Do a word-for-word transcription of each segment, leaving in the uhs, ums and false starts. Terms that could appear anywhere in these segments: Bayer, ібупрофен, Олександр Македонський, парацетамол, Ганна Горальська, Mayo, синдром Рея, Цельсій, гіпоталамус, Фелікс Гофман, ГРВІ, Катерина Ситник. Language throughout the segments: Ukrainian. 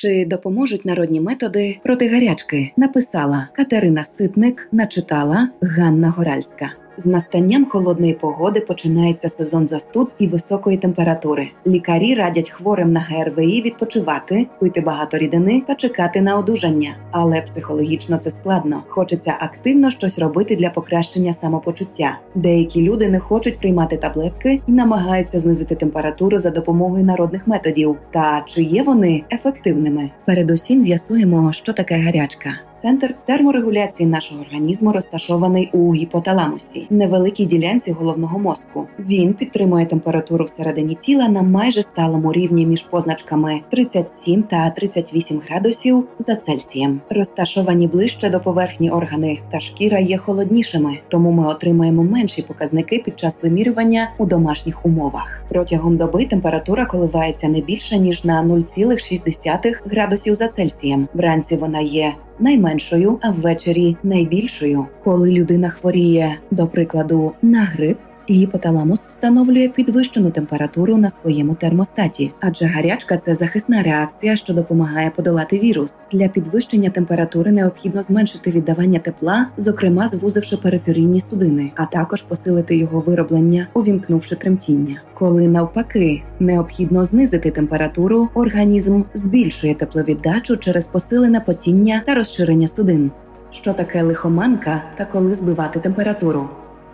Чи допоможуть народні методи проти гарячки? Написала Катерина Ситник, начитала Ганна Горальська. З настанням холодної погоди починається сезон застуд і високої температури. Лікарі радять хворим на ГРВІ відпочивати, пити багато рідини та чекати на одужання. Але психологічно це складно. Хочеться активно щось робити для покращення самопочуття. Деякі люди не хочуть приймати таблетки і намагаються знизити температуру за допомогою народних методів. Та чи є вони ефективними? Передусім з'ясуємо, що таке гарячка. Центр терморегуляції нашого організму розташований у гіпоталамусі, невеликій ділянці головного мозку. Він підтримує температуру всередині тіла на майже сталому рівні між позначками тридцять сім та тридцять вісім градусів за Цельсієм. Розташовані ближче до поверхні органи та шкіра є холоднішими, тому ми отримаємо менші показники під час вимірювання у домашніх умовах. Протягом доби температура коливається не більше, ніж на нуль цілих шість десятих градусів за Цельсієм. Вранці вона є найменшою, а ввечері найбільшою. Коли людина хворіє, до прикладу, на грип, гіпоталамус встановлює підвищену температуру на своєму термостаті, адже гарячка – це захисна реакція, що допомагає подолати вірус. Для підвищення температури необхідно зменшити віддавання тепла, зокрема звузивши периферійні судини, а також посилити його вироблення, увімкнувши тремтіння. Коли навпаки необхідно знизити температуру, організм збільшує тепловіддачу через посилене потіння та розширення судин. Що таке лихоманка та коли збивати температуру?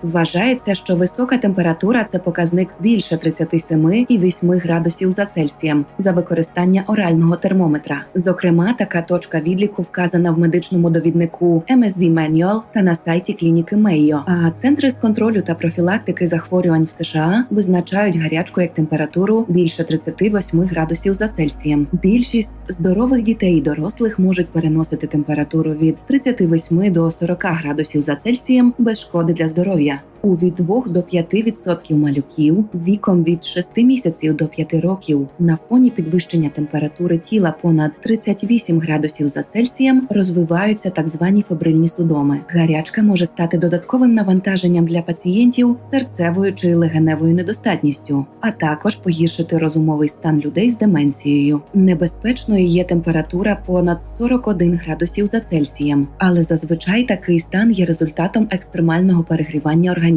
Вважається, що висока температура – це показник більше тридцять сім цілих вісім десятих градусів за Цельсієм за використання орального термометра. Зокрема, така точка відліку вказана в медичному довіднику ем ес ді Manual та на сайті клініки Mayo. А центри з контролю та профілактики захворювань в США визначають гарячку як температуру більше тридцять вісім градусів за Цельсієм. Більшість здорових дітей і дорослих можуть переносити температуру від тридцять вісім до сорок градусів за Цельсієм без шкоди для здоров'я. У від двох до п'яти відсотків малюків віком від шести місяців до п'яти років на фоні підвищення температури тіла понад тридцять вісім градусів за Цельсієм розвиваються так звані фебрильні судоми. Гарячка може стати додатковим навантаженням для пацієнтів з серцевою чи легеневою недостатністю, а також погіршити розумовий стан людей з деменцією. Небезпечною є температура понад сорок один градусів за Цельсієм, але зазвичай такий стан є результатом екстремального перегрівання організму.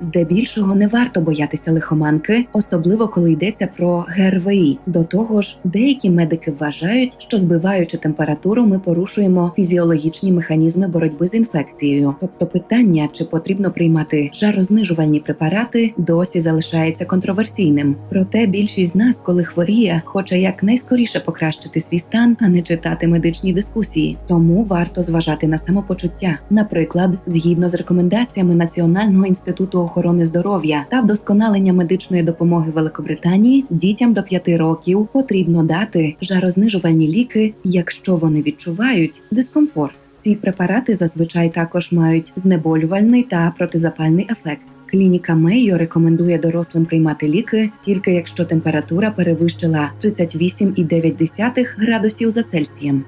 Здебільшого не варто боятися лихоманки, особливо коли йдеться про ГРВІ. До того ж, деякі медики вважають, що збиваючи температуру, ми порушуємо фізіологічні механізми боротьби з інфекцією. Тобто питання, чи потрібно приймати жарознижувальні препарати, досі залишається контроверсійним. Проте більшість з нас, коли хворіє, хоче якнайскоріше покращити свій стан, а не читати медичні дискусії. Тому варто зважати на самопочуття. Наприклад, згідно з рекомендаціями Національного Інституту охорони здоров'я та вдосконалення медичної допомоги Великобританії дітям до п'яти років потрібно дати жарознижувальні ліки, якщо вони відчувають дискомфорт. Ці препарати зазвичай також мають знеболювальний та протизапальний ефект. Клініка Мейо рекомендує дорослим приймати ліки тільки якщо температура перевищила тридцять вісім цілих дев'ять десятих градусів за Цельсієм.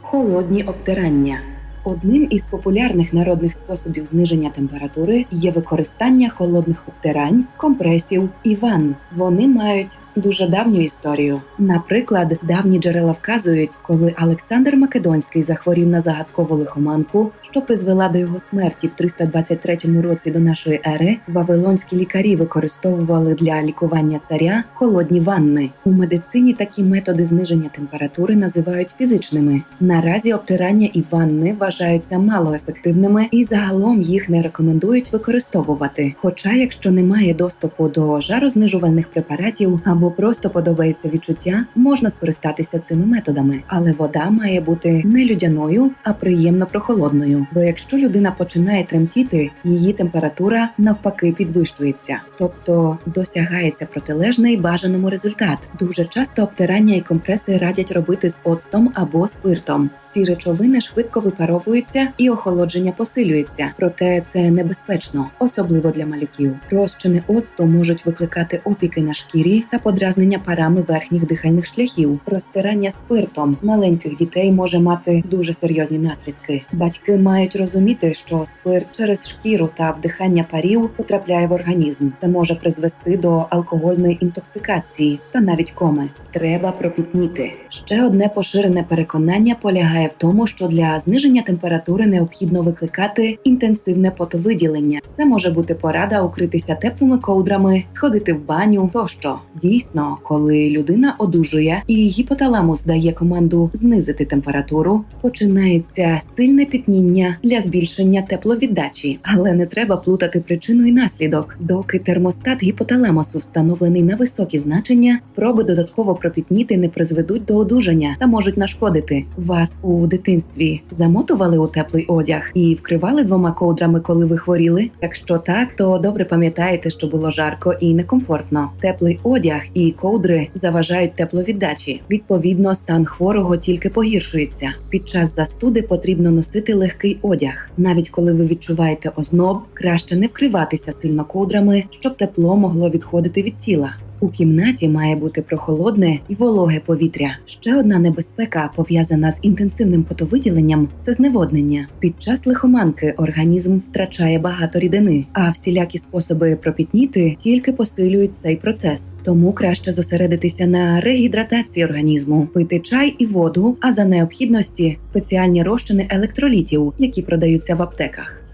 Холодні обтирання. Одним із популярних народних способів зниження температури є використання холодних обтирань, компресів і ванн. Вони мають дуже давню історію. Наприклад, давні джерела вказують, коли Олександр Македонський захворів на загадкову лихоманку, що призвела до його смерті в триста двадцять третьому році до нашої ери, вавилонські лікарі використовували для лікування царя холодні ванни. У медицині такі методи зниження температури називають фізичними. Наразі обтирання і ванни вважаються малоефективними і загалом їх не рекомендують використовувати. Хоча, якщо немає доступу до жарознижувальних препаратів або просто подобається відчуття, можна скористатися цими методами. Але вода має бути не людяною, а приємно прохолодною. Бо якщо людина починає тремтіти, її температура навпаки підвищується. Тобто досягається протилежний бажаному результат. Дуже часто обтирання і компреси радять робити з оцтом або спиртом. Ці речовини швидко випаровуються і охолодження посилюється. Проте це небезпечно, особливо для малюків. Розчини оцту можуть викликати опіки на шкірі та подразнення парами верхніх дихальних шляхів, розтирання спиртом маленьких дітей може мати дуже серйозні наслідки. Батьки мають розуміти, що спирт через шкіру та вдихання парів потрапляє в організм. Це може призвести до алкогольної інтоксикації та навіть коми. Треба пропітніти. Ще одне поширене переконання полягає в тому, що для зниження температури необхідно викликати інтенсивне потовиділення. Це може бути порада укритися теплими ковдрами, сходити в баню тощо. Дійсно, коли людина одужує і гіпоталамус дає команду знизити температуру, починається сильне пітніння для збільшення тепловіддачі. Але не треба плутати причину і наслідок. Доки термостат гіпоталамусу встановлений на високі значення, спроби додатково пропітніти не призведуть до одужання та можуть нашкодити. Вас у дитинстві замотували у теплий одяг і вкривали двома ковдрами, коли ви хворіли? Якщо так, то добре пам'ятаєте, що було жарко і некомфортно. Теплий одяг і ковдри заважають тепловіддачі. Відповідно, стан хворого тільки погіршується. Під час застуди потрібно носити легкий одяг. Навіть коли ви відчуваєте озноб, краще не вкриватися сильно ковдрами, щоб тепло могло відходити від тіла. У кімнаті має бути прохолодне і вологе повітря. Ще одна небезпека, пов'язана з інтенсивним потовиділенням – це зневоднення. Під час лихоманки організм втрачає багато рідини, а всілякі способи пропітніти тільки посилюють цей процес. Тому краще зосередитися на регідратації організму, пити чай і воду, а за необхідності – спеціальні розчини електролітів, які продаються в аптеках.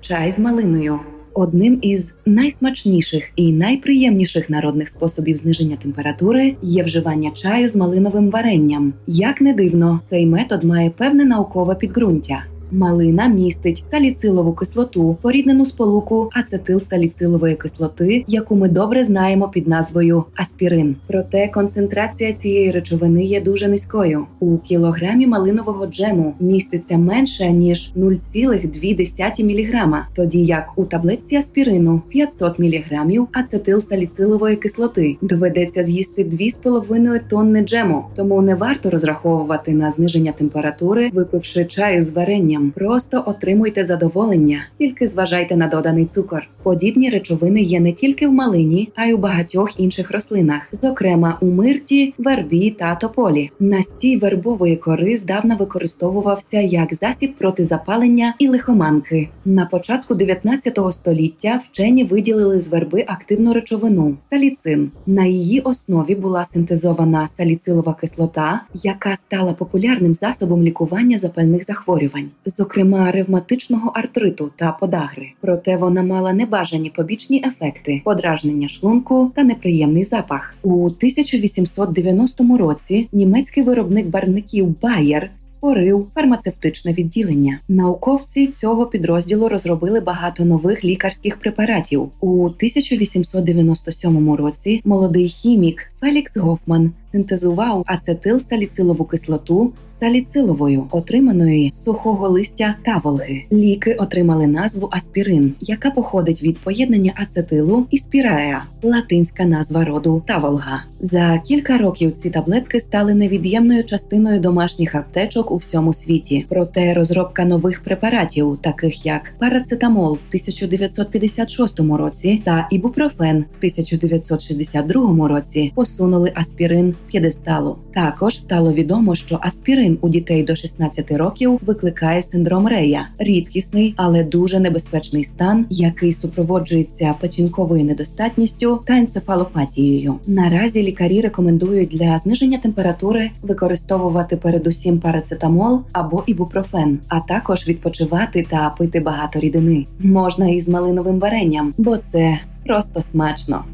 Чай з малиною. Одним із найсмачніших і найприємніших народних способів зниження температури є вживання чаю з малиновим варенням. Як не дивно, цей метод має певне наукове підґрунтя. Малина містить саліцилову кислоту, поріднену сполуку ацетилсаліцилової кислоти, яку ми добре знаємо під назвою аспірин. Проте концентрація цієї речовини є дуже низькою. У кілограмі малинового джему міститься менше, ніж нуль цілих дві десятих міліграма, тоді як у таблетці аспірину п'ятсот міліграмів ацетилсаліцилової кислоти доведеться з'їсти дві з половиною тонни джему, тому не варто розраховувати на зниження температури, випивши чаю з варенням. Просто отримуйте задоволення, тільки зважайте на доданий цукор. Подібні речовини є не тільки в малині, а й у багатьох інших рослинах, зокрема у мирті, вербі та тополі. Настій вербової кори здавна використовувався як засіб проти запалення і лихоманки. На початку дев'ятнадцятого століття вчені виділили з верби активну речовину – саліцин. На її основі була синтезована саліцилова кислота, яка стала популярним засобом лікування запальних захворювань, зокрема ревматичного артриту та подагри. Проте вона мала небажані побічні ефекти – подражнення шлунку та неприємний запах. У тисяча вісімсот дев'яностому році німецький виробник барвників Bayer створив фармацевтичне відділення. Науковці цього підрозділу розробили багато нових лікарських препаратів. У тисяча вісімсот дев'яносто сьомому році молодий хімік Фелікс Гофман синтезував ацетилсаліцилову кислоту з саліциловою, отриманої з сухого листя таволги. Ліки отримали назву аспірин, яка походить від поєднання ацетилу і спірея, латинська назва роду таволга. За кілька років ці таблетки стали невід'ємною частиною домашніх аптечок у всьому світі. Проте розробка нових препаратів, таких як парацетамол в тисяча дев'ятсот п'ятдесят шостому році та ібупрофен в тисяча дев'ятсот шістдесят другому році, посунули аспірин п'єдесталу. Також стало відомо, що аспірин у дітей до шістнадцяти років викликає синдром Рея – рідкісний, але дуже небезпечний стан, який супроводжується печінковою недостатністю та енцефалопатією. Наразі лікарі рекомендують для зниження температури використовувати передусім парацетамол або ібупрофен, а також відпочивати та пити багато рідини. Можна і з малиновим варенням, бо це просто смачно.